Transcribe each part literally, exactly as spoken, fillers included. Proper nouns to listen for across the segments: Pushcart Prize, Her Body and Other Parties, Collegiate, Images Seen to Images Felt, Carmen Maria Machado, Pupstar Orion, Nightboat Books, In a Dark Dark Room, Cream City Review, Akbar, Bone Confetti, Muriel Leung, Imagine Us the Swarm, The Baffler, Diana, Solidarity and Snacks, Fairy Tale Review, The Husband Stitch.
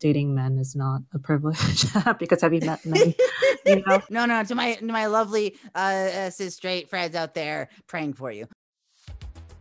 dating men is not a privilege because have you met men? You know? No, no, to my, to my lovely uh, cis straight friends out there praying for you.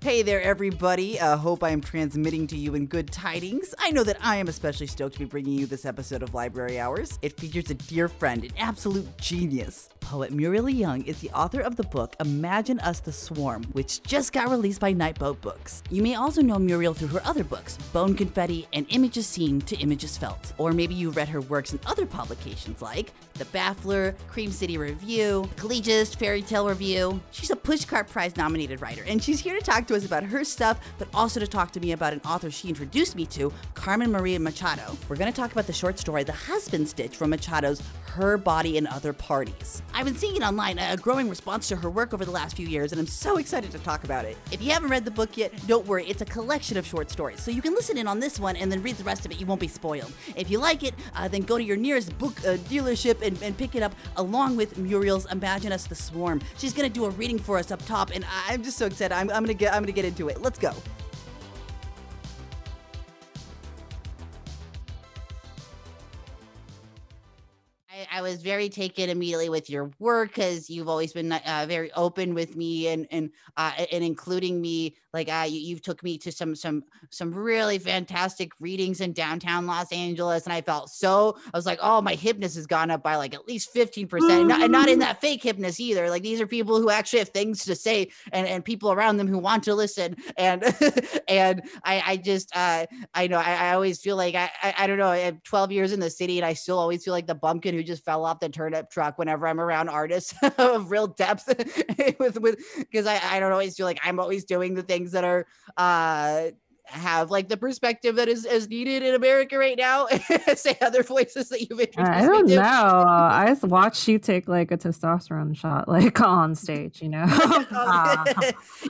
Hey there, everybody. I uh, hope I am transmitting to you in good tidings. I know that I am especially stoked to be bringing you this episode of Library Hours. It features a dear friend, an absolute genius. Poet Muriel Leung is the author of the book Imagine Us the Swarm, which just got released by Nightboat Books. You may also know Muriel through her other books, Bone Confetti and Images Seen to Images Felt. Or maybe you read her works in other publications like The Baffler, Cream City Review, Collegiate, Fairy Tale Review. She's a Pushcart Prize nominated writer, and she's here to talk to us about her stuff, but also to talk to me about an author she introduced me to, Carmen Maria Machado. We're going to talk about the short story The Husband Stitch from Machado's Her Body and Other Parties. I've been seeing it online, a growing response to her work over the last few years, and I'm so excited to talk about it. If you haven't read the book yet, don't worry, it's a collection of short stories, so you can listen in on this one and then read the rest of it. You won't be spoiled. If you like it, uh, then go to your nearest book uh, dealership and, and pick it up along with Muriel's Imagine Us the Swarm. She's going to do a reading for us up top, and I'm just so excited. I'm, I'm going to get I'm going to get into it. Let's go. I, I was very taken immediately with your work because you've always been uh, very open with me and and uh, and including me. Like uh, you, you took me to some some some really fantastic readings in downtown Los Angeles, and I felt so I was like, oh, my hipness has gone up by like at least fifteen percent, and not, and not in that fake hipness either. Like these are people who actually have things to say, and, and people around them who want to listen, and and I, I just uh, I know I, I always feel like I, I I don't know I have twelve years in the city, and I still always feel like the bumpkin who just fell off the turnip truck whenever I'm around artists of real depth, with with because I I don't always feel like I'm always doing the thing. Things that are uh have like the perspective that is as needed in America right now. Say other voices that you've introduced. I don't me to. know. uh, I just watched you take like a testosterone shot like on stage. You know. uh,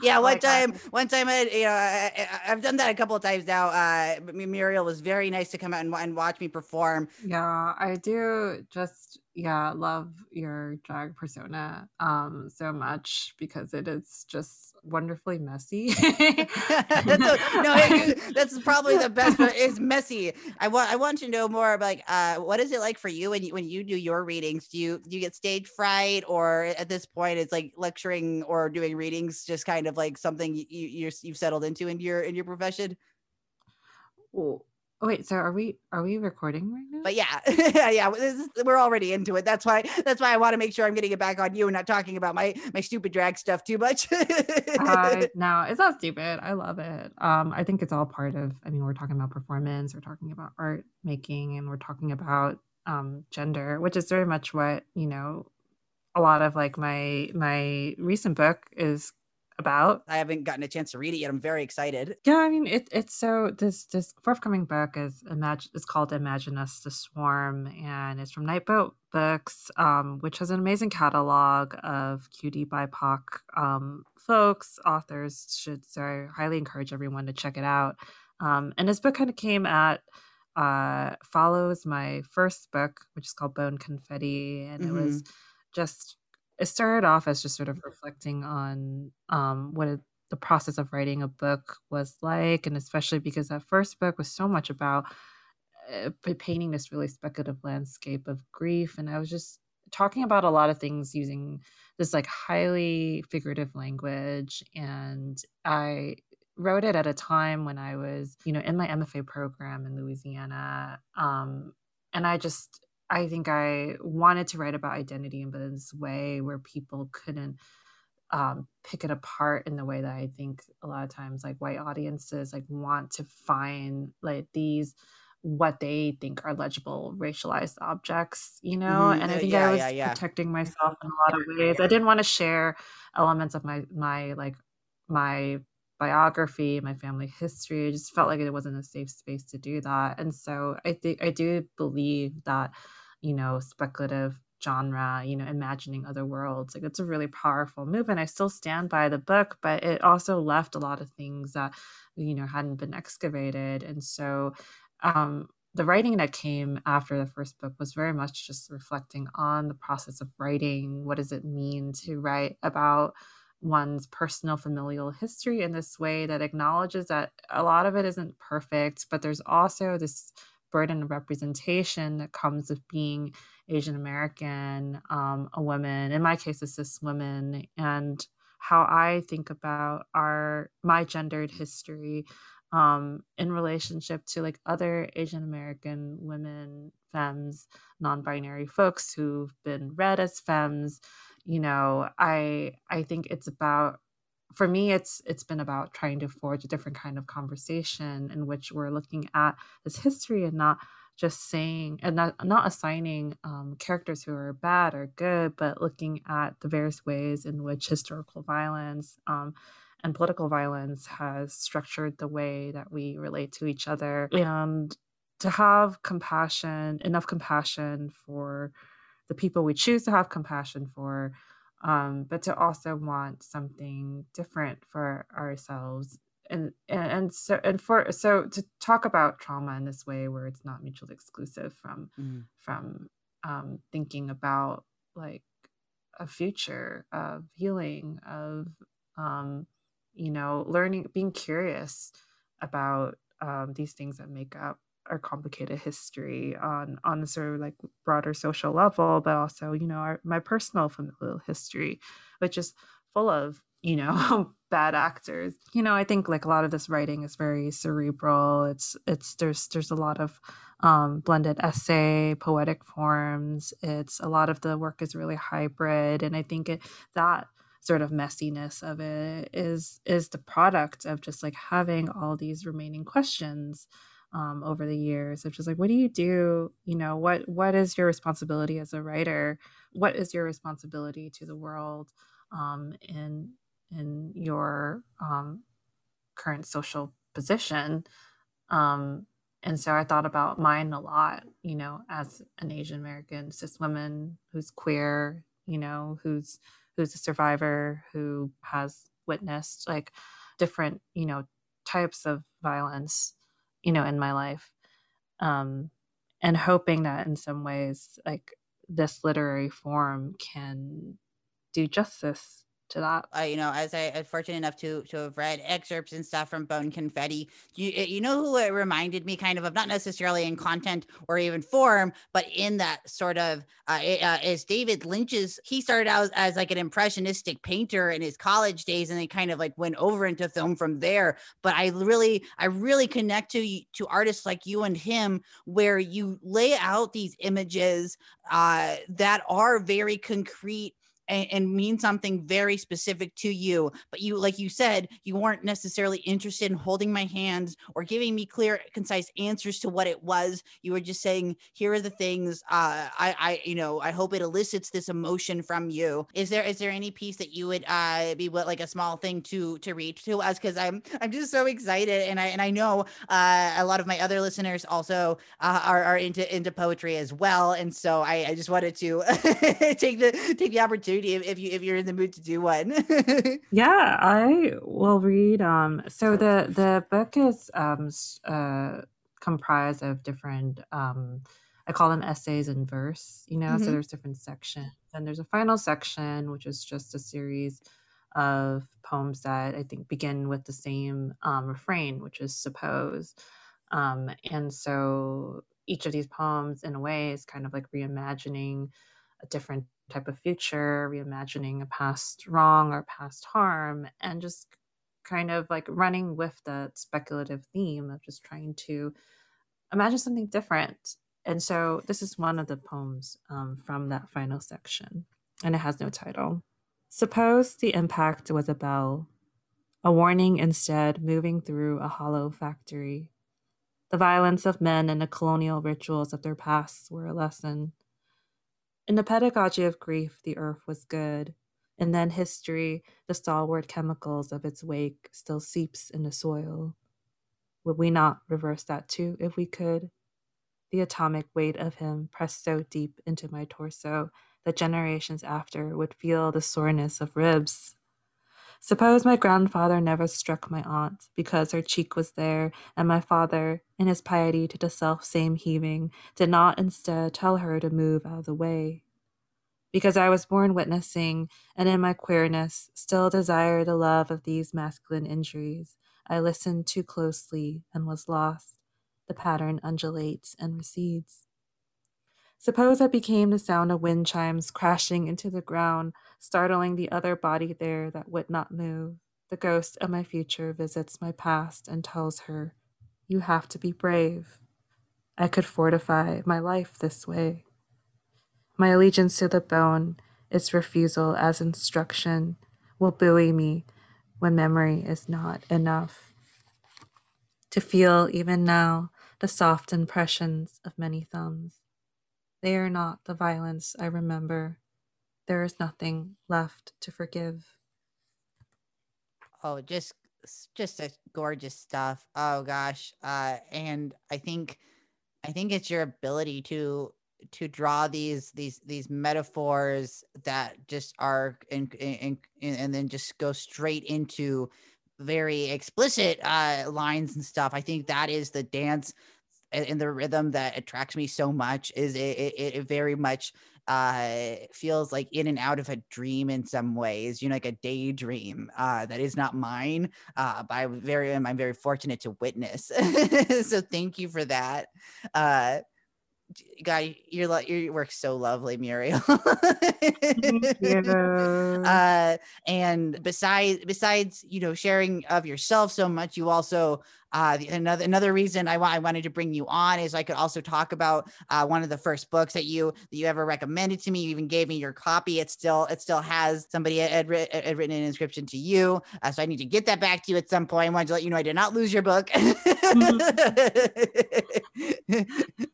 yeah. One like, time. One time. I, you know, I, I've done that a couple of times now. Uh, Muriel was very nice to come out and, and watch me perform. Yeah, I do. Just yeah, love your drag persona um so much because it is just. Wonderfully messy. that's a, no, it, that's probably the best. But it's messy. I want. I want to know more about like, uh, what is it like for you when you when you do your readings? Do you do you get stage fright, or at this point, it's like lecturing or doing readings just kind of like something you you're, you've settled into in your in your profession? Well, oh, wait, so are we are we recording right now? But yeah, yeah, this is, we're already into it. That's why that's why I want to make sure I'm getting it back on you and not talking about my my stupid drag stuff too much. uh, no, it's not stupid. I love it. Um, I think it's all part of. I mean, we're talking about performance, we're talking about art making, and we're talking about um, gender, which is very much what you know. A lot of like my my recent book is. About I haven't gotten a chance to read it yet. I'm very excited. Yeah, I mean it, it's so this this forthcoming book is imagine it's called Imagine Us the Swarm, and it's from Nightboat Books, um, which has an amazing catalog of cutie B I P O C um, folks, authors. Should so I highly encourage everyone to check it out. Um, and this book kind of came at uh, follows my first book, which is called Bone Confetti, and mm-hmm. it was just. It started off as just sort of reflecting on um, what it, the process of writing a book was like, and especially because that first book was so much about uh, painting this really speculative landscape of grief, and I was just talking about a lot of things using this like highly figurative language, and I wrote it at a time when I was, you know, in my M F A program in Louisiana, um, and I just. I think I wanted to write about identity in this way where people couldn't um, pick it apart in the way that I think a lot of times like white audiences like want to find like these what they think are legible racialized objects, you know? Mm-hmm. And I think yeah, I was yeah, yeah. protecting myself in a lot of ways. I didn't want to share elements of my my like my biography, my family history. I just felt like it wasn't a safe space to do that. And so I think I do believe that. You know, speculative genre, you know, imagining other worlds. Like, it's a really powerful move. And I still stand by the book, but it also left a lot of things that, you know, hadn't been excavated. And so um, the writing that came after the first book was very much just reflecting on the process of writing. What does it mean to write about one's personal familial history in this way that acknowledges that a lot of it isn't perfect, but there's also this burden of representation that comes with being Asian American, um, a woman, in my case, a cis woman, and how I think about our my gendered history um, in relationship to like other Asian American women, femmes, non-binary folks who've been read as femmes. You know, I I think it's about, for me, it's it's been about trying to forge a different kind of conversation in which we're looking at this history and not just saying and not, not assigning um, characters who are bad or good, but looking at the various ways in which historical violence um, and political violence has structured the way that we relate to each other, and to have compassion, enough compassion for the people we choose to have compassion for, um, but to also want something different for ourselves. And, and and so and for so to talk about trauma in this way where it's not mutually exclusive from mm. from um, thinking about like a future of healing, of um, you know, learning, being curious about um, these things that make up our complicated history on on a sort of like broader social level, but also, you know, our, my personal familial history, which is full of, you know, bad actors. You know, I think like a lot of this writing is very cerebral. It's it's there's there's a lot of um, blended essay, poetic forms. It's a lot of the work is really hybrid, and I think it, that sort of messiness of it is is the product of just like having all these remaining questions um, over the years of just like, what do you do? You know, what what is your responsibility as a writer? What is your responsibility to the world? Um, in in your um, current social position. Um, and so I thought about mine a lot, you know, as an Asian American cis woman who's queer, you know, who's who's a survivor, who has witnessed like different, you know, types of violence, you know, in my life. Um, and hoping that in some ways, like this literary form can do justice to that. Uh, you know, as I was fortunate enough to to have read excerpts and stuff from Bone Confetti, you you know who it reminded me kind of of, not necessarily in content or even form, but in that sort of, uh, it, uh, is David Lynch's. He started out as, as like an impressionistic painter in his college days, and they kind of like went over into film from there. But I really, I really connect to to artists like you and him, where you lay out these images uh, that are very concrete and mean something very specific to you. But you, like you said, you weren't necessarily interested in holding my hands or giving me clear, concise answers to what it was. You were just saying, here are the things, uh, I, I, you know, I hope it elicits this emotion from you. Is there, is there any piece that you would uh, be what, like a small thing to, to read to us? Cause I'm, I'm just so excited. And I, and I know uh, a lot of my other listeners also uh, are, are into, into poetry as well. And so I, I just wanted to take the, take the opportunity if you if you're in the mood to do one. Yeah, I will read. Um, so the the book is um uh comprised of different um I call them essays in verse. You know, mm-hmm. So there's different sections, and there's a final section which is just a series of poems that I think begin with the same um, refrain, which is suppose. Um, and so each of these poems, in a way, is kind of like reimagining a different type of future, reimagining a past wrong or past harm, and just kind of like running with the speculative theme of just trying to imagine something different. And so this is one of the poems um, from that final section, and it has no title. Suppose the impact was a bell, a warning instead moving through a hollow factory. The violence of men and the colonial rituals of their past were a lesson. In the pedagogy of grief, the earth was good, and then history, the stalwart chemicals of its wake, still seeps in the soil. Would we not reverse that too, if we could? The atomic weight of him pressed so deep into my torso that generations after would feel the soreness of ribs. Suppose my grandfather never struck my aunt because her cheek was there, and my father, in his piety to the self-same heaving, did not instead tell her to move out of the way. Because I was born witnessing, and in my queerness still desire the love of these masculine injuries, I listened too closely and was lost. The pattern undulates and recedes. Suppose I became the sound of wind chimes crashing into the ground, startling the other body there that would not move. The ghost of my future visits my past and tells her, "You have to be brave." I could fortify my life this way. My allegiance to the bone, its refusal as instruction, will buoy me when memory is not enough. To feel even now the soft impressions of many thumbs. They are not the violence I remember. There is nothing left to forgive. Oh, just just a gorgeous stuff. Oh gosh. Uh, and I think I think it's your ability to to draw these these these metaphors that just are in, in, in, and then just go straight into very explicit uh, lines and stuff. I think that is the dance and the rhythm that attracts me so much. Is it, it, it very much uh, feels like in and out of a dream in some ways, you know, like a daydream uh, that is not mine, uh, but I very, I'm very fortunate to witness. So thank you for that. Uh, God, your your work's so lovely, Muriel. Thank you. Uh, and besides, besides, you know, sharing of yourself so much, you also uh, another another reason I, I wanted to bring you on is I could also talk about uh, one of the first books that you that you ever recommended to me. You even gave me your copy. It still it still has somebody had, writ- had written an inscription to you. Uh, so I need to get that back to you at some point. I wanted to let you know I did not lose your book. That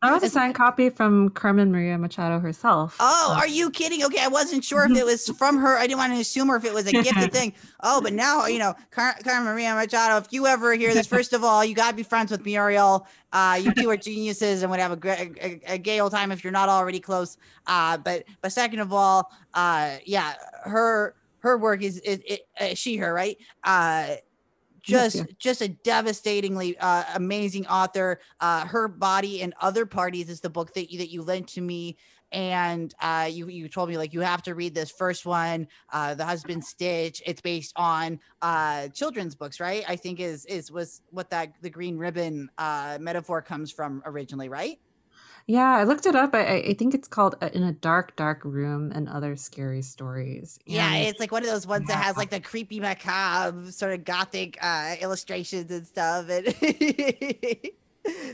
was a signed copy from Carmen Maria Machado herself. Oh, um, are you kidding? Okay, I wasn't sure if it was from her. I didn't want to assume or if it was a gifted thing. Oh, but now, you know, Car- Carmen Maria Machado, if you ever hear this, first of all, you got to be friends with Muriel. Uh, you two are geniuses and would have a, great, a, a gay old time if you're not already close. Uh, but but second of all, uh, yeah, her her work is, is, is, is she, her, right? Uh Just, just a devastatingly uh, amazing author. Uh, Her Body and Other Parties is the book that you, that you lent to me, and uh, you you told me like you have to read this first one, uh, The Husband Stitch. It's based on uh, children's books, right? I think is is was what that the green ribbon uh, metaphor comes from originally, right? Yeah, I looked it up. I, I think it's called In a Dark Dark Room and Other Scary Stories. And yeah, it's like one of those ones yeah. that has like the creepy macabre sort of gothic uh, illustrations and stuff. And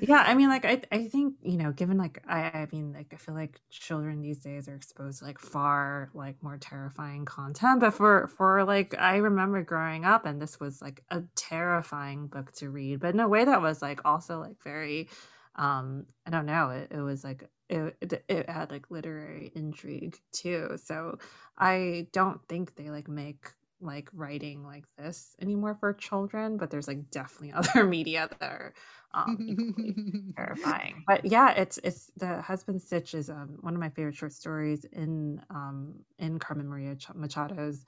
yeah, I mean, like, I I think, you know, given like, I, I mean, like, I feel like children these days are exposed to like far like more terrifying content. But for, for like, I remember growing up and this was like a terrifying book to read, but in a way that was like also like very... um I don't know, it, it was like it, it it had like literary intrigue too, so I don't think they like make like writing like this anymore for children, but there's like definitely other media that are um terrifying. But yeah, it's it's The Husband Stitch is um one of my favorite short stories in um in Carmen Maria Machado's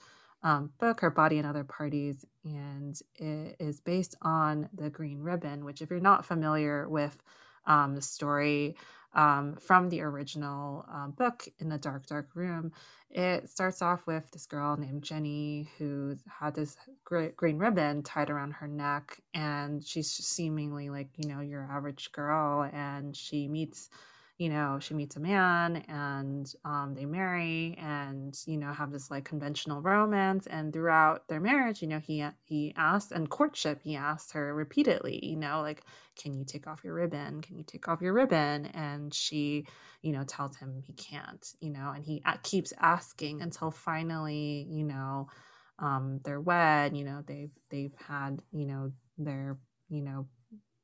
Um, book, Her Body and Other Parties, and it is based on The Green Ribbon, which if you're not familiar with um, the story um, from the original um, book In a Dark, Dark Room, it starts off with this girl named Jenny who had this gr- green ribbon tied around her neck, and she's seemingly like, you know, your average girl, and she meets you know, she meets a man and um, they marry and, you know, have this like conventional romance. And throughout their marriage, you know, he he asked and courtship, he asked her repeatedly, you know, like, can you take off your ribbon? Can you take off your ribbon? And she, you know, tells him he can't, you know, and he keeps asking until finally, you know, um, they're wed, you know, they've, they've had, you know, their, you know,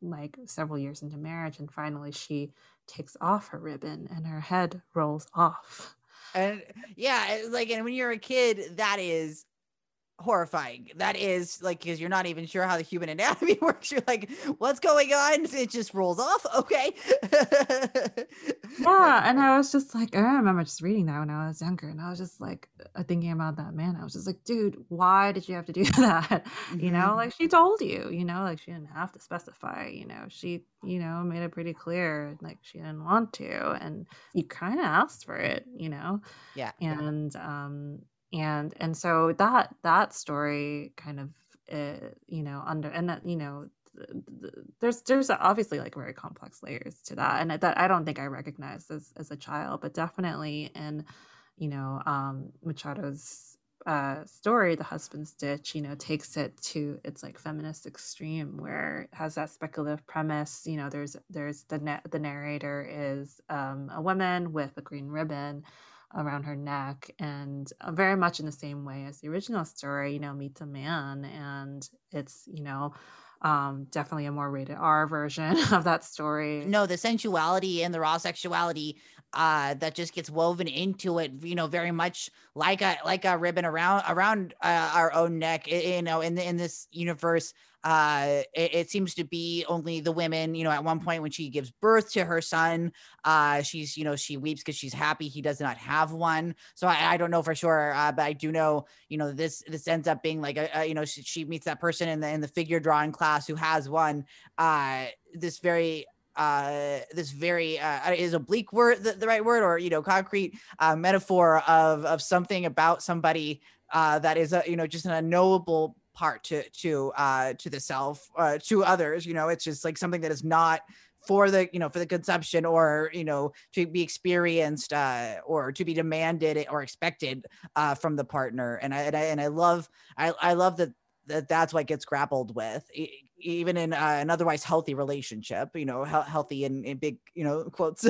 like several years into marriage, and finally she takes off her ribbon and her head rolls off. And yeah, it's like, and when you're a kid, that is horrifying. That is like, because you're not even sure how the human anatomy works. You're like, what's going on? It just rolls off. Okay. Yeah. And I was just like, I remember just reading that when I was younger, and I was just like thinking about that man. I was just like, dude, why did you have to do that? Mm-hmm. You know, like she told you, you know, like she didn't have to specify, you know, she, you know, made it pretty clear, like she didn't want to, and you kind of asked for it, you know? Yeah. And, yeah. um, And and so that that story kind of, uh, you know, under and, uh, you know, there's there's obviously like very complex layers to that, and that I don't think I recognized as as a child, but definitely in, you know, um, Machado's uh, story, The Husband Stitch, you know, takes it to its like feminist extreme, where it has that speculative premise. You know, there's there's the na- the narrator is um, a woman with a green ribbon around her neck, and very much in the same way as the original story, you know, meets a man, and it's, you know, um, definitely a more rated R version of that story. No, the sensuality and the raw sexuality uh, that just gets woven into it, you know, very much like a like a ribbon around around uh, our own neck. You know, in the, in this universe, uh, it, it seems to be only the women. You know, at one point when she gives birth to her son, uh, she's, you know, she weeps because she's happy he does not have one. So I, I don't know for sure, uh, but I do know, you know, this this ends up being like a, a you know, she, she meets that person in the in the figure drawing class who has one. Uh, this very. Uh, this very uh, is oblique word the, the right word, or you know, concrete uh, metaphor of of something about somebody uh, that is a, you know, just an unknowable part to to uh, to the self, uh, to others. You know, it's just like something that is not for the, you know, for the consumption, or you know, to be experienced uh, or to be demanded or expected uh, from the partner. And I and I, and I love I, I love that. that that's what gets grappled with, even in uh, an otherwise healthy relationship, you know, he- healthy in, in big, you know, quotes.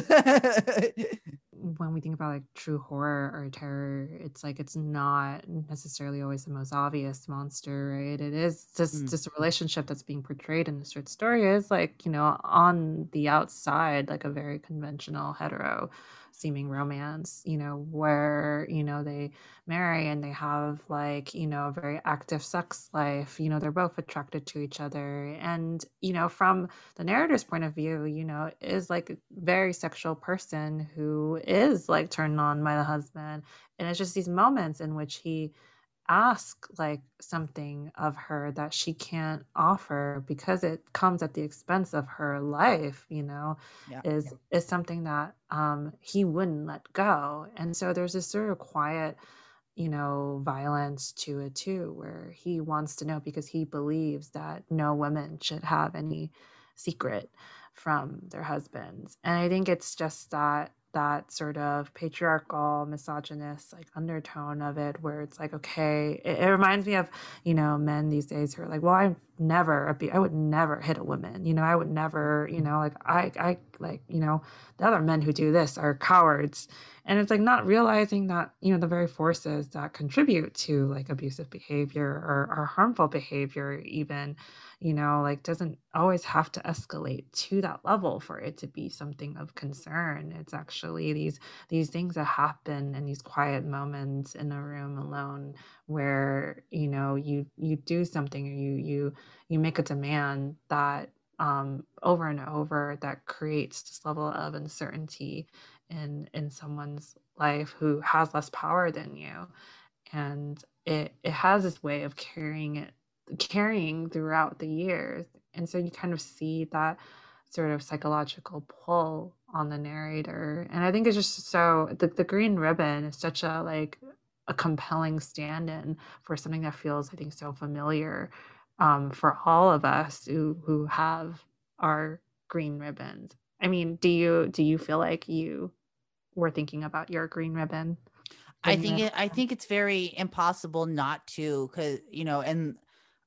When we think about like true horror or terror, it's like, it's not necessarily always the most obvious monster, right? It is just, mm. just a relationship that's being portrayed in the short story is like, you know, on the outside, like a very conventional hetero seeming romance, you know, where, you know, they marry and they have like, you know, a very active sex life, you know, they're both attracted to each other. And, you know, from the narrator's point of view, you know, is like a very sexual person who is like turned on by the husband. And it's just these moments in which he asks like something of her that she can't offer because it comes at the expense of her life, you know, yeah, is yeah. is something that um, he wouldn't let go. And so there's this sort of quiet, you know, violence to it too, where he wants to know because he believes that no women should have any secret from their husbands. And I think it's just that that sort of patriarchal, misogynist, like undertone of it, where it's like, okay, it, it reminds me of, you know, men these days who are like, well, I never, I would never hit a woman, you know, I would never, you know, like I, I like, you know, the other men who do this are cowards. And it's like not realizing that, you know, the very forces that contribute to like abusive behavior or, or harmful behavior even, you know, like doesn't always have to escalate to that level for it to be something of concern. It's actually these these things that happen in these quiet moments in a room alone where, you know, you you do something or you you you make a demand that um, over and over that creates this level of uncertainty in in someone's life who has less power than you. And it it has this way of carrying it carrying throughout the years. And so you kind of see that sort of psychological pull on the narrator. And I think it's just so the, the green ribbon is such a like a compelling stand-in for something that feels, I think, so familiar um, for all of us who who have our green ribbons. I mean, do you do you feel like you were thinking about your green ribbon? I think it, I think it's very impossible not to, because, you know, and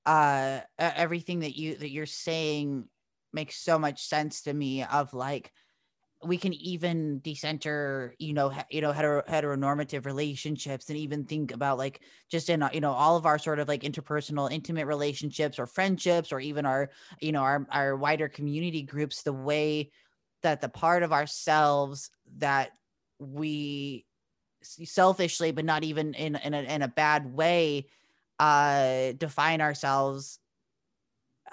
uh, everything that you that you're saying makes so much sense to me. Of like, we can even decenter, you know, he, you know, hetero, heteronormative relationships, and even think about like just in, you know, all of our sort of like interpersonal, intimate relationships or friendships, or even our, you know, our our wider community groups. The way that the part of ourselves that we selfishly, but not even in in a, in a bad way, uh, define ourselves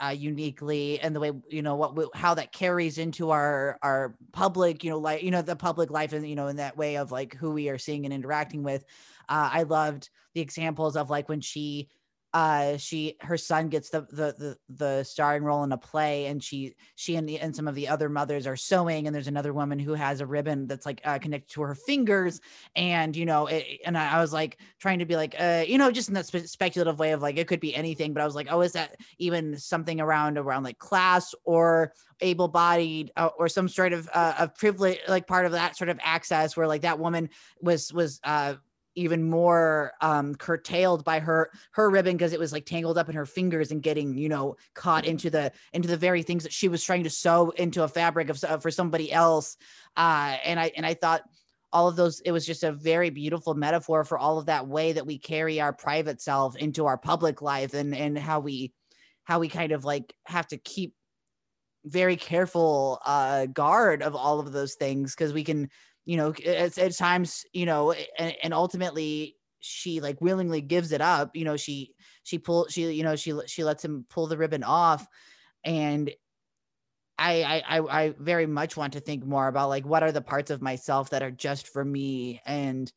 uh, uniquely, and the way, you know, what we, how that carries into our our public, you know, like, you know, the public life, and you know, in that way of like who we are seeing and interacting with. Uh, I loved the examples of like when she uh, she her son gets the, the the the starring role in a play, and she she and, the, and some of the other mothers are sewing, and there's another woman who has a ribbon that's like uh, connected to her fingers, and you know it, and I, I was like trying to be like uh, you know just in that spe- speculative way of like it could be anything, but I was like, oh, is that even something around around like class or able-bodied uh, or some sort of uh, of privilege, like part of that sort of access where like that woman was was uh even more um curtailed by her her ribbon because it was like tangled up in her fingers and getting you know caught into the into the very things that she was trying to sew into a fabric of uh, for somebody else, uh and I and I thought all of those, it was just a very beautiful metaphor for all of that way that we carry our private self into our public life, and and how we how we kind of like have to keep very careful uh guard of all of those things, because we can you know, at, at times, you know, and, and ultimately she like willingly gives it up. You know, she, she pull, she, you know, she, she lets him pull the ribbon off. And I, I, I very much want to think more about like, what are the parts of myself that are just for me, and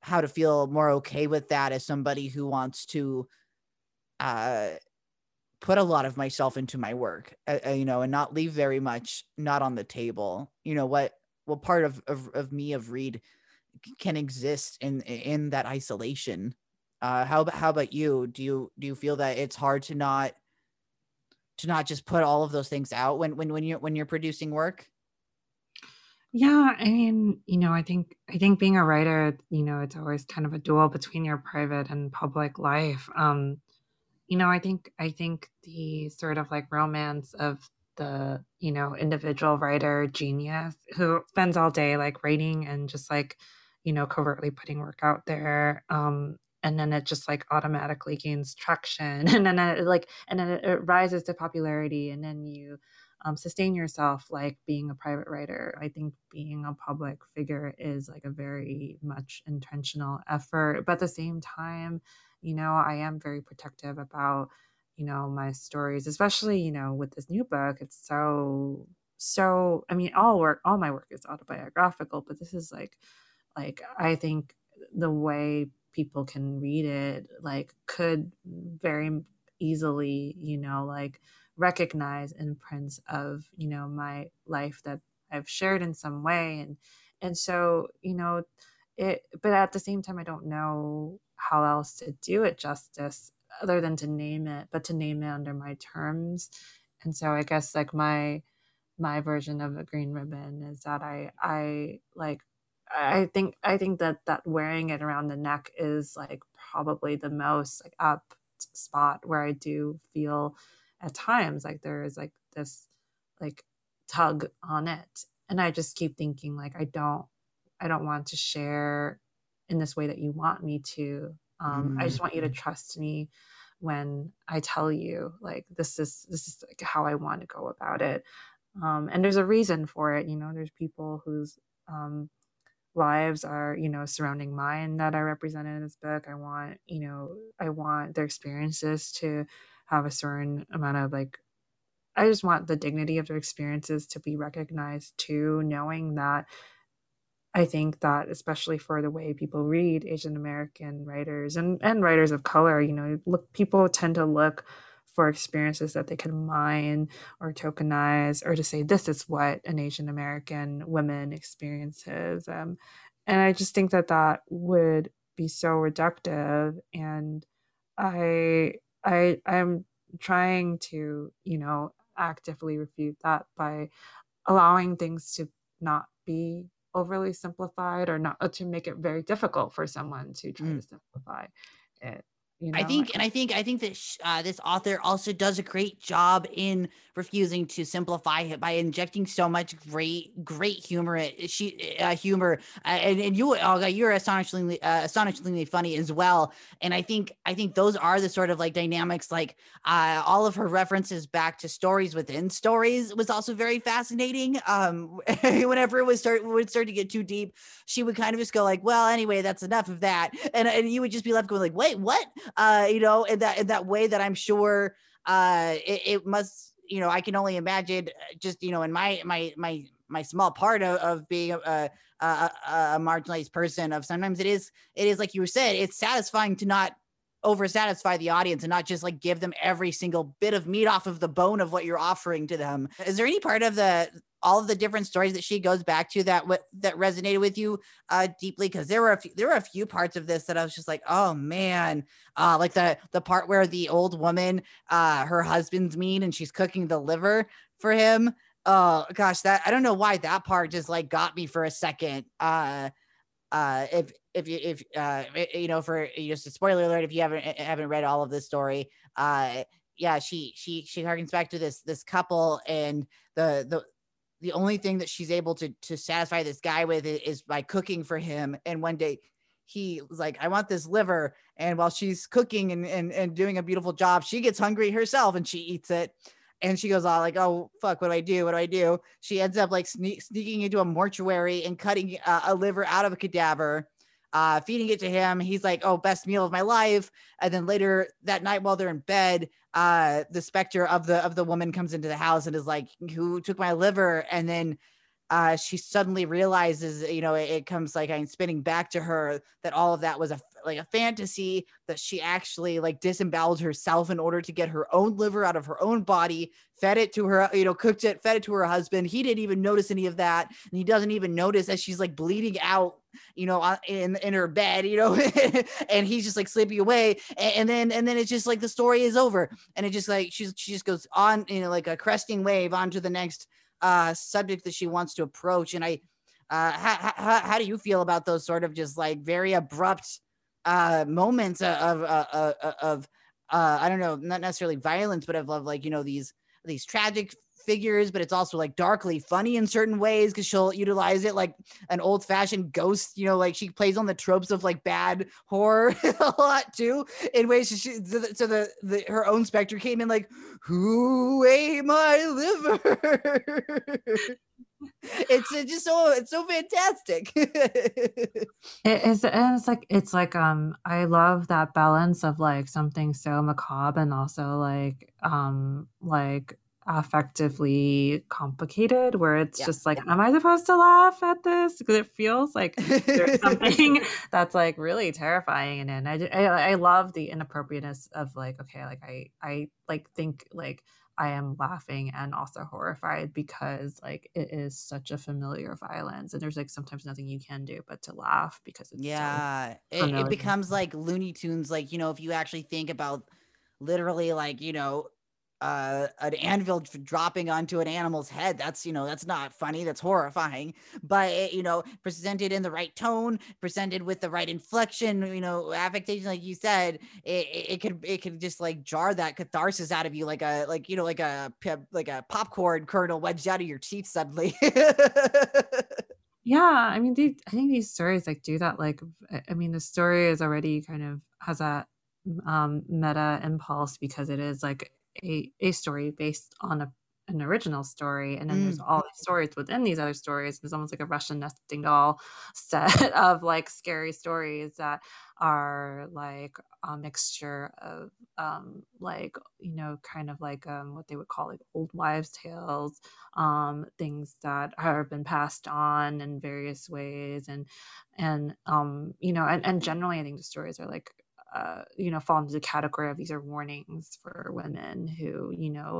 how to feel more okay with that as somebody who wants to uh, put a lot of myself into my work, uh, you know, and not leave very much, not on the table, you know, what, well, part of, of, of me of Reed can exist in, in that isolation. Uh, how, how about you? Do you, do you feel that it's hard to not, to not just put all of those things out when, when, when you're, when you're producing work? Yeah. I mean, you know, I think, I think being a writer, you know, it's always kind of a duel between your private and public life. Um, you know, I think, I think the sort of like romance of the, you know, individual writer genius who spends all day like writing and just like, you know, covertly putting work out there. Um, and then it just like automatically gains traction, and then it like, and then it, it rises to popularity, and then you um, sustain yourself like being a private writer. I think being a public figure is like a very much intentional effort, but at the same time, you know, I am very protective about, you know, my stories, especially, you know, with this new book. It's so, so, I mean, all work, all my work is autobiographical, but this is like, like, I think the way people can read it, like, could very easily, you know, like recognize imprints of, you know, my life that I've shared in some way. And, and so, you know, it, but at the same time, I don't know how else to do it justice other than to name it, but to name it under my terms. And so I guess like my, my version of a green ribbon is that I, I like, I think, I think that that wearing it around the neck is like probably the most like up spot where I do feel at times like there is like this like tug on it. And I just keep thinking like, I don't, I don't want to share in this way that you want me to. Um, I just want you to trust me when I tell you, like, this is, this is like how I want to go about it. Um, and there's a reason for it. You know, there's people whose um, lives are, you know, surrounding mine that I represent in this book. I want, you know, I want their experiences to have a certain amount of like, I just want the dignity of their experiences to be recognized too, knowing that I think that especially for the way people read Asian American writers and, and writers of color, you know, look, people tend to look for experiences that they can mine or tokenize or to say, this is what an Asian American woman experiences. Um, and I just think that that would be so reductive. And I, I, I'm trying to, you know, actively refute that by allowing things to not be overly simplified or not, or to make it very difficult for someone to try mm. to simplify it. You know? I think, and I think, I think that sh- uh, this author also does a great job in refusing to simplify it by injecting so much great, great humor. She uh, humor, uh, and, and you, Olga, you're astonishingly, uh, astonishingly funny as well. And I think, I think those are the sort of like dynamics. Like uh, all of her references back to stories within stories was also very fascinating. Um, whenever it was start would start to get too deep, she would kind of just go like, "Well, anyway, that's enough of that," and and you would just be left going like, "Wait, what?" Uh, you know, in that in that way that I'm sure uh, it, it must, you know, I can only imagine just, you know, in my my my my small part of, of being a, a, a marginalized person of sometimes it is, it is like you said, it's satisfying to not oversatisfy the audience and not just like give them every single bit of meat off of the bone of what you're offering to them. Is there any part of the, all of the different stories that she goes back to that what that resonated with you uh, deeply? Because there were a few, there were a few parts of this that I was just like, oh man, uh, like the the part where the old woman, uh, her husband's mean and she's cooking the liver for him. Oh gosh, that I don't know why that part just like got me for a second. Uh, uh, if if you if uh, you know, for just a spoiler alert, if you haven't haven't read all of this story, uh, yeah, she she she harkens back to this this couple and the the. The only thing that she's able to to satisfy this guy with is by cooking for him. And one day he was like, I want this liver. And while she's cooking and, and, and doing a beautiful job, she gets hungry herself and she eats it. And she goes all like, oh, fuck, what do I do? What do I do? She ends up like sne- sneaking into a mortuary and cutting uh, a liver out of a cadaver, uh, feeding it to him. He's like, oh, best meal of my life. And then later that night while they're in bed, uh the specter of the of the woman comes into the house and is like, who took my liver? And then uh she suddenly realizes, you know, it, it comes like I'm spinning back to her that all of that was a like a fantasy, that she actually like disemboweled herself in order to get her own liver out of her own body, fed it to her, you know, cooked it, fed it to her husband. He didn't even notice any of that, and he doesn't even notice as she's like bleeding out, you know, in in her bed, you know, and he's just like sleeping away. And, and then and then it's just like the story is over, and it just like she's she just goes on, you know, like a cresting wave onto the next uh subject that she wants to approach. And I, uh, how how, how do you feel about those sort of just like very abrupt uh moments of uh, uh, uh, of uh I don't know, not necessarily violence, but of, of like, you know, these these tragic figures, but it's also like darkly funny in certain ways because she'll utilize it like an old-fashioned ghost, you know, like she plays on the tropes of like bad horror a lot too in ways she, so the, the her own specter came in like, who ate my liver? It's just so, it's so fantastic. it is, and it's like it's like um I love that balance of like something so macabre and also like um like affectively complicated, where it's yeah, just like, yeah. am I supposed to laugh at this? Because it feels like there's something that's like really terrifying in it. And I, I I love the inappropriateness of like, okay, like I I like think like I am laughing and also horrified because like it is such a familiar violence, and there's like sometimes nothing you can do but to laugh because it's yeah, so it, it becomes like Looney Tunes, like, you know, if you actually think about literally like, you know, Uh, an anvil dropping onto an animal's head. That's, you know, that's not funny. That's horrifying. But, it, you know, presented in the right tone, presented with the right inflection, you know, affectation, like you said, it, it could, it could just like jar that catharsis out of you. Like a, like, you know, like a, like a popcorn kernel wedged out of your teeth suddenly. Yeah. I mean, they, I think these stories like do that. Like, I mean, the story is already kind of has that um, meta impulse because it is like, A, a story based on a, an original story, and then mm. there's all these stories within these other stories. It's almost like a Russian nesting doll set of like scary stories that are like a mixture of um like, you know, kind of like um what they would call like old wives' tales, um things that have been passed on in various ways, and and um you know, and, and generally I think the stories are like Uh, you know, fall into the category of these are warnings for women who, you know,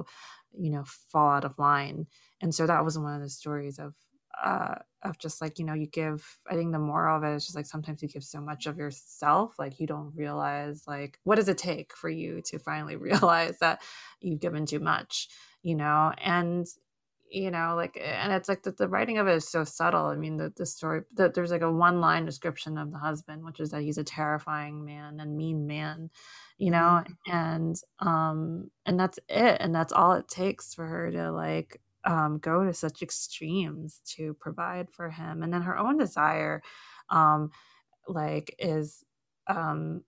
you know, fall out of line. And so that was one of the stories of, uh, of just like, you know, you give, I think the moral of it is just like, sometimes you give so much of yourself, like you don't realize, like, what does it take for you to finally realize that you've given too much, you know? And, you know, like, and it's like the, the writing of it is so subtle. I mean, the, the story, the, there's like a one line description of the husband, which is that he's a terrifying man and mean man, you know, and, um, and that's it. And that's all it takes for her to like, um, go to such extremes to provide for him. And then her own desire, um, like is, um,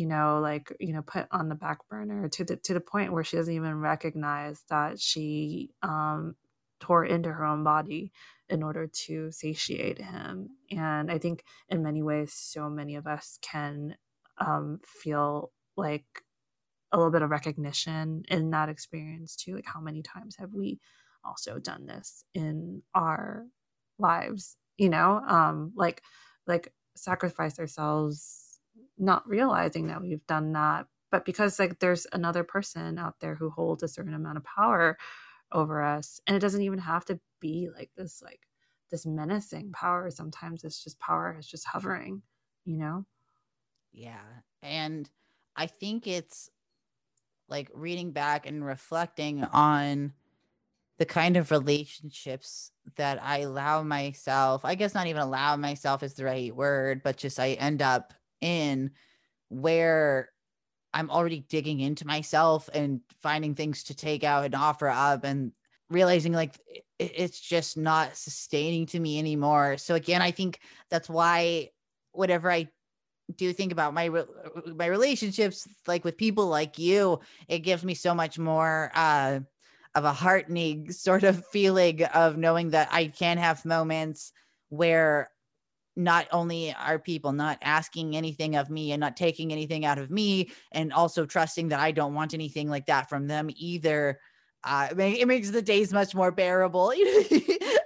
you know, like, you know, put on the back burner to the, to the point where she doesn't even recognize that she, um, tore into her own body in order to satiate him. And I think in many ways, so many of us can um, feel like a little bit of recognition in that experience too. Like, how many times have we also done this in our lives, you know, um, like, like sacrifice ourselves not realizing that we've done that, but because like there's another person out there who holds a certain amount of power over us, and it doesn't even have to be like this like this menacing power. Sometimes it's just power is just hovering, you know? Yeah. And I think it's like reading back and reflecting on the kind of relationships that I allow myself, I guess not even allow myself is the right word, but just I end up in, where I'm already digging into myself and finding things to take out and offer up, and realizing like it's just not sustaining to me anymore. So again, I think that's why whatever I do think about my my relationships, like with people like you, it gives me so much more uh, of a heartening sort of feeling of knowing that I can have moments where not only are people not asking anything of me and not taking anything out of me, and also trusting that I don't want anything like that from them either. Uh, it makes the days much more bearable.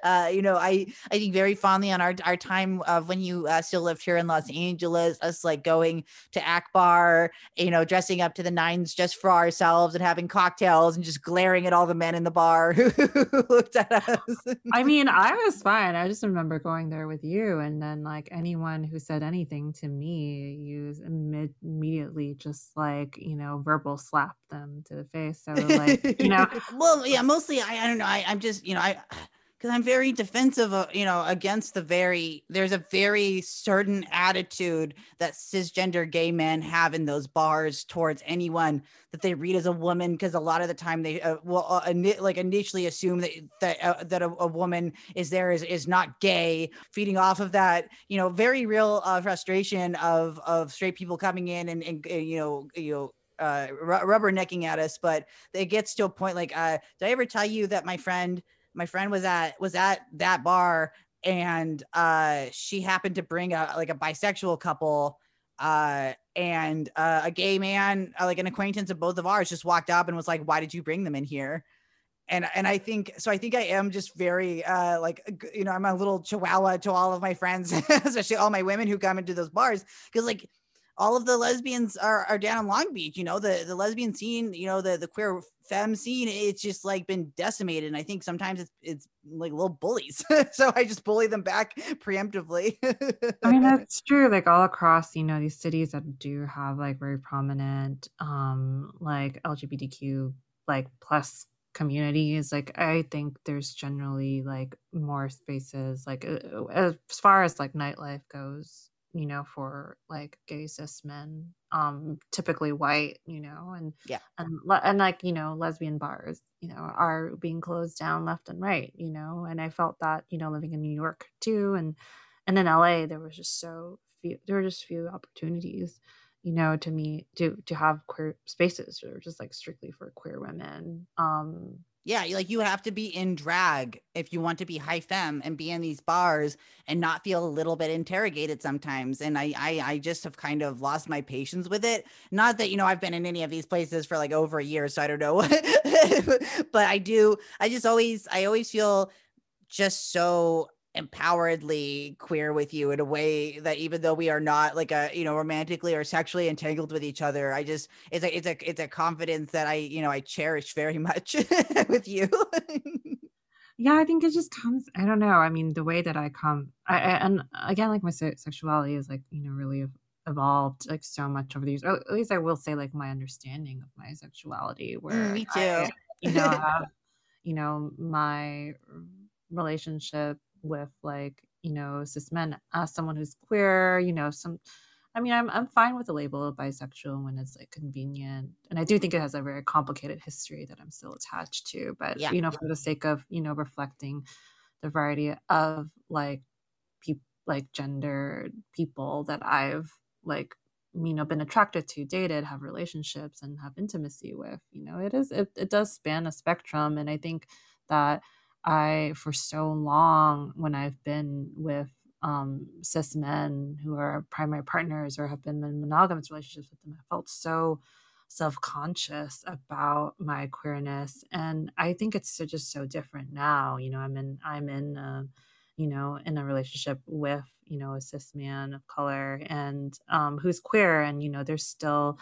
uh, you know, I, I think very fondly on our, our time of when you uh, still lived here in Los Angeles, us like going to Akbar, you know, dressing up to the nines just for ourselves and having cocktails and just glaring at all the men in the bar who looked at us. I mean, I was fine. I just remember going there with you, and then like anyone who said anything to me, you imme- immediately just like, you know, verbal slap them to the face. So like, you know, well, yeah, mostly, I, I don't know. I, I'm just, you know, I, because I'm very defensive, uh, you know, against the very, there's a very certain attitude that cisgender gay men have in those bars towards anyone that they read as a woman. Because a lot of the time they uh, will uh, like initially assume that that, uh, that a, a woman is there is, is not gay, feeding off of that, you know, very real uh, frustration of, of straight people coming in and, and, and you know, you know, Uh, r- rubbernecking at us. But it gets to a point like, uh, did I ever tell you that my friend, my friend was at, was at that bar, and uh, she happened to bring a, like a bisexual couple uh, and uh, a gay man, uh, like an acquaintance of both of ours, just walked up and was like, why did you bring them in here? And and I think, so I think I am just very uh, like, you know, I'm a little chihuahua to all of my friends, especially all my women who come into those bars. Cause like, all of the lesbians are, are down in Long Beach, you know, the, the lesbian scene, you know, the, the queer femme scene, it's just like been decimated. And I think sometimes it's, it's like little bullies. So I just bully them back preemptively. I mean, that's true. Like all across, you know, these cities that do have like very prominent um, like L G B T Q like plus communities, like I think there's generally like more spaces, like uh, as far as like nightlife goes, you know, for like gay cis men, um, typically white, you know, and yeah, and, and like, you know, lesbian bars, you know, are being closed down left and right, you know, and I felt that, you know, living in New York too, and and in L A there was just so few, there were just few opportunities, you know, to meet, to to have queer spaces that were just like strictly for queer women. Um, Yeah, like you have to be in drag if you want to be high femme and be in these bars and not feel a little bit interrogated sometimes. And I, I, I just have kind of lost my patience with it. Not that, you know, I've been in any of these places for like over a year, so I don't know. But I do, I just always, I always feel just so empoweredly queer with you in a way that even though we are not like a, you know, romantically or sexually entangled with each other, I just, it's a, it's a, it's a confidence that I, you know, I cherish very much with you. Yeah, I think it just comes, I don't know. I mean, the way that I come, I, I and again, like my se- sexuality is like, you know, really evolved like so much over the years, or at least I will say like my understanding of my sexuality, where me too. I, you know, have, you know, my relationship with like, you know, cis men as someone who's queer, you know, some, I mean, I'm I'm fine with the label of bisexual when it's like convenient. And I do think it has a very complicated history that I'm still attached to, but yeah, you know, for the sake of, you know, reflecting the variety of like people, like gendered people that I've like, you know, been attracted to, dated, have relationships and have intimacy with, you know, it is, it, it does span a spectrum. And I think that I, for so long, when I've been with um, cis men who are primary partners or have been in monogamous relationships with them, I felt so self-conscious about my queerness. And I think it's so, just so different now. You know, I'm in, I'm in, a, you know, in a relationship with, you know, a cis man of color and um, who's queer. And, you know, there's still,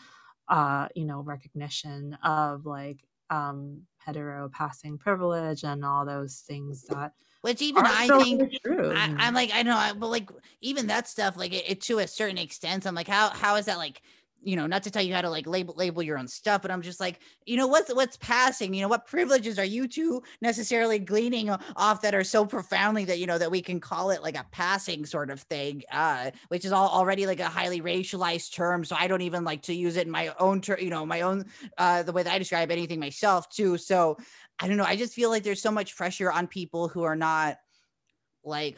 uh, you know, recognition of like um, hetero passing privilege and all those things that. Which even I so think true. I, I'm like, I know, I, but like even that stuff, like it, it to a certain extent, I'm like, how how is that like, you know, not to tell you how to like label label your own stuff, but I'm just like, you know, what's what's passing, you know, what privileges are you two necessarily gleaning off that are so profoundly that, you know, that we can call it like a passing sort of thing, uh, which is all already like a highly racialized term. So I don't even like to use it in my own, ter- you know, my own, uh, the way that I describe anything myself too. So I don't know. I just feel like there's so much pressure on people who are not like,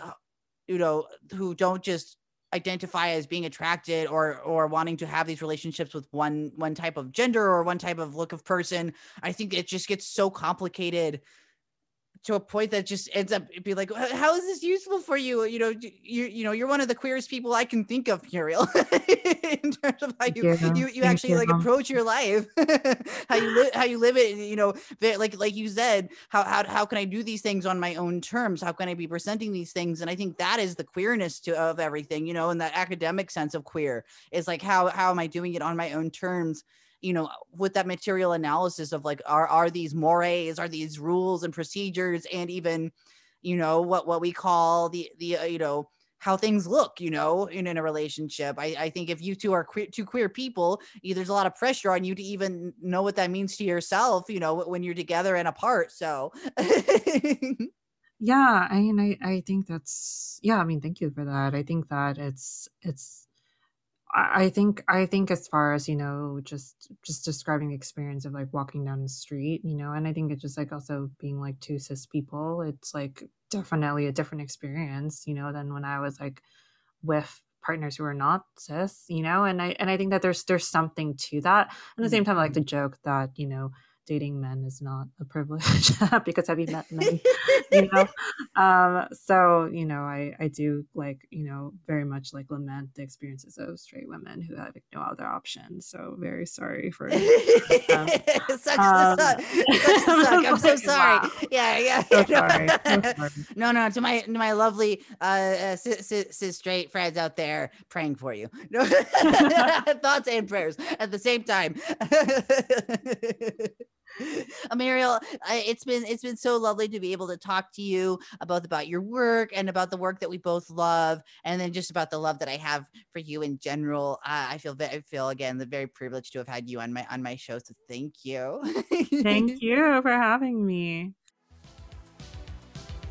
you know, who don't just identify as being attracted or or wanting to have these relationships with one one type of gender or one type of look of person. I think it just gets so complicated to a point that just ends up be like, how is this useful for you? You know, you you know, you're one of the queerest people I can think of, Muriel, in terms of how you yeah, you, you actually you. like approach your life, how you live, how you live it. And, you know, like like you said, how how how can I do these things on my own terms? How can I be presenting these things? And I think that is the queerness to of everything, you know, and that academic sense of queer is like, how how am I doing it on my own terms? You know, with that material analysis of like, are are these mores, are these rules and procedures, and even, you know, what what we call the the uh, you know, how things look, you know, in, in a relationship. I, I think if you two are que- two queer people, you, there's a lot of pressure on you to even know what that means to yourself, you know, when you're together and apart. So. yeah, I mean, I I think that's yeah. I mean, thank you for that. I think that it's it's. I think I think as far as, you know, just just describing the experience of like walking down the street, you know, and I think it's just like also being like two cis people, it's like definitely a different experience, you know, than when I was like with partners who are not cis, you know, and I and I think that there's there's something to that. At the same time, I like to joke that, you know, dating men is not a privilege because have you met men, you know? Um, so, you know, I, I do like, you know, very much like lament the experiences of straight women who have like, no other options. So very sorry for um, such um, suck. Such suck. I'm so sorry. Wow. Yeah, yeah. So sorry. So sorry. No, no, to my to my lovely uh, uh, cis, cis, cis straight friends out there praying for you. Thoughts and prayers at the same time. Uh, Muriel, I, it's been it's been so lovely to be able to talk to you about about your work and about the work that we both love, and then just about the love that I have for you in general. Uh, I feel I feel again the very privileged to have had you on my on my show. So thank you. Thank you for having me.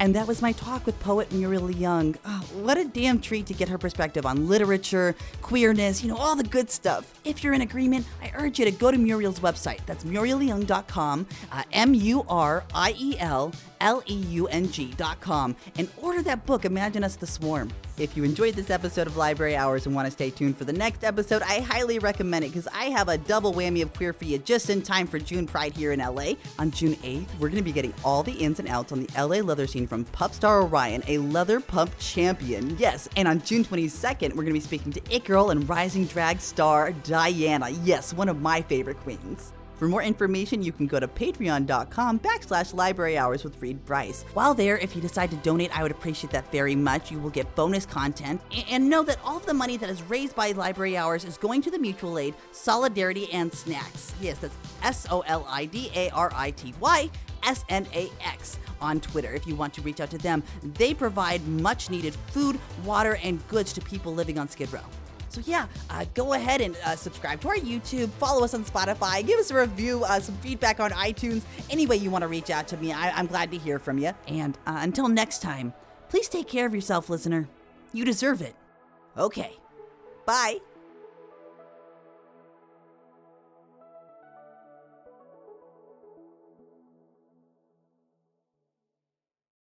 And that was my talk with poet Muriel Leung. Oh, what a damn treat to get her perspective on literature, queerness, you know, all the good stuff. If you're in agreement, I urge you to go to Muriel's website. That's muriel leung dot com, uh, M U R I E L L E U N G dot com, and order that book, Imagine Us the Swarm. If you enjoyed this episode of Library Hours and want to stay tuned for the next episode, I highly recommend it because I have a double whammy of queer for you just in time for June Pride here in L A. On June eighth, we're going to be getting all the ins and outs on the L A leather scene from Pupstar Orion, a leather pump champion. Yes, and on June twenty-second, we're going to be speaking to it girl and rising drag star Diana. Yes, one of my favorite queens. For more information, you can go to patreon.com backslash library hours with Reed Bryce. While there, if you decide to donate, I would appreciate that very much. You will get bonus content. And know that all of the money that is raised by Library Hours is going to the mutual aid, Solidarity and Snacks. Yes, that's S O L I D A R I T Y. S N A X on Twitter if you want to reach out to them. They provide much needed food, water, and goods to people living on Skid Row. So yeah, uh, go ahead and uh, subscribe to our YouTube, follow us on Spotify, give us a review, uh, some feedback on iTunes, any way you want to reach out to me. I- I'm glad to hear from you. And uh, until next time, please take care of yourself, listener. You deserve it. Okay, bye.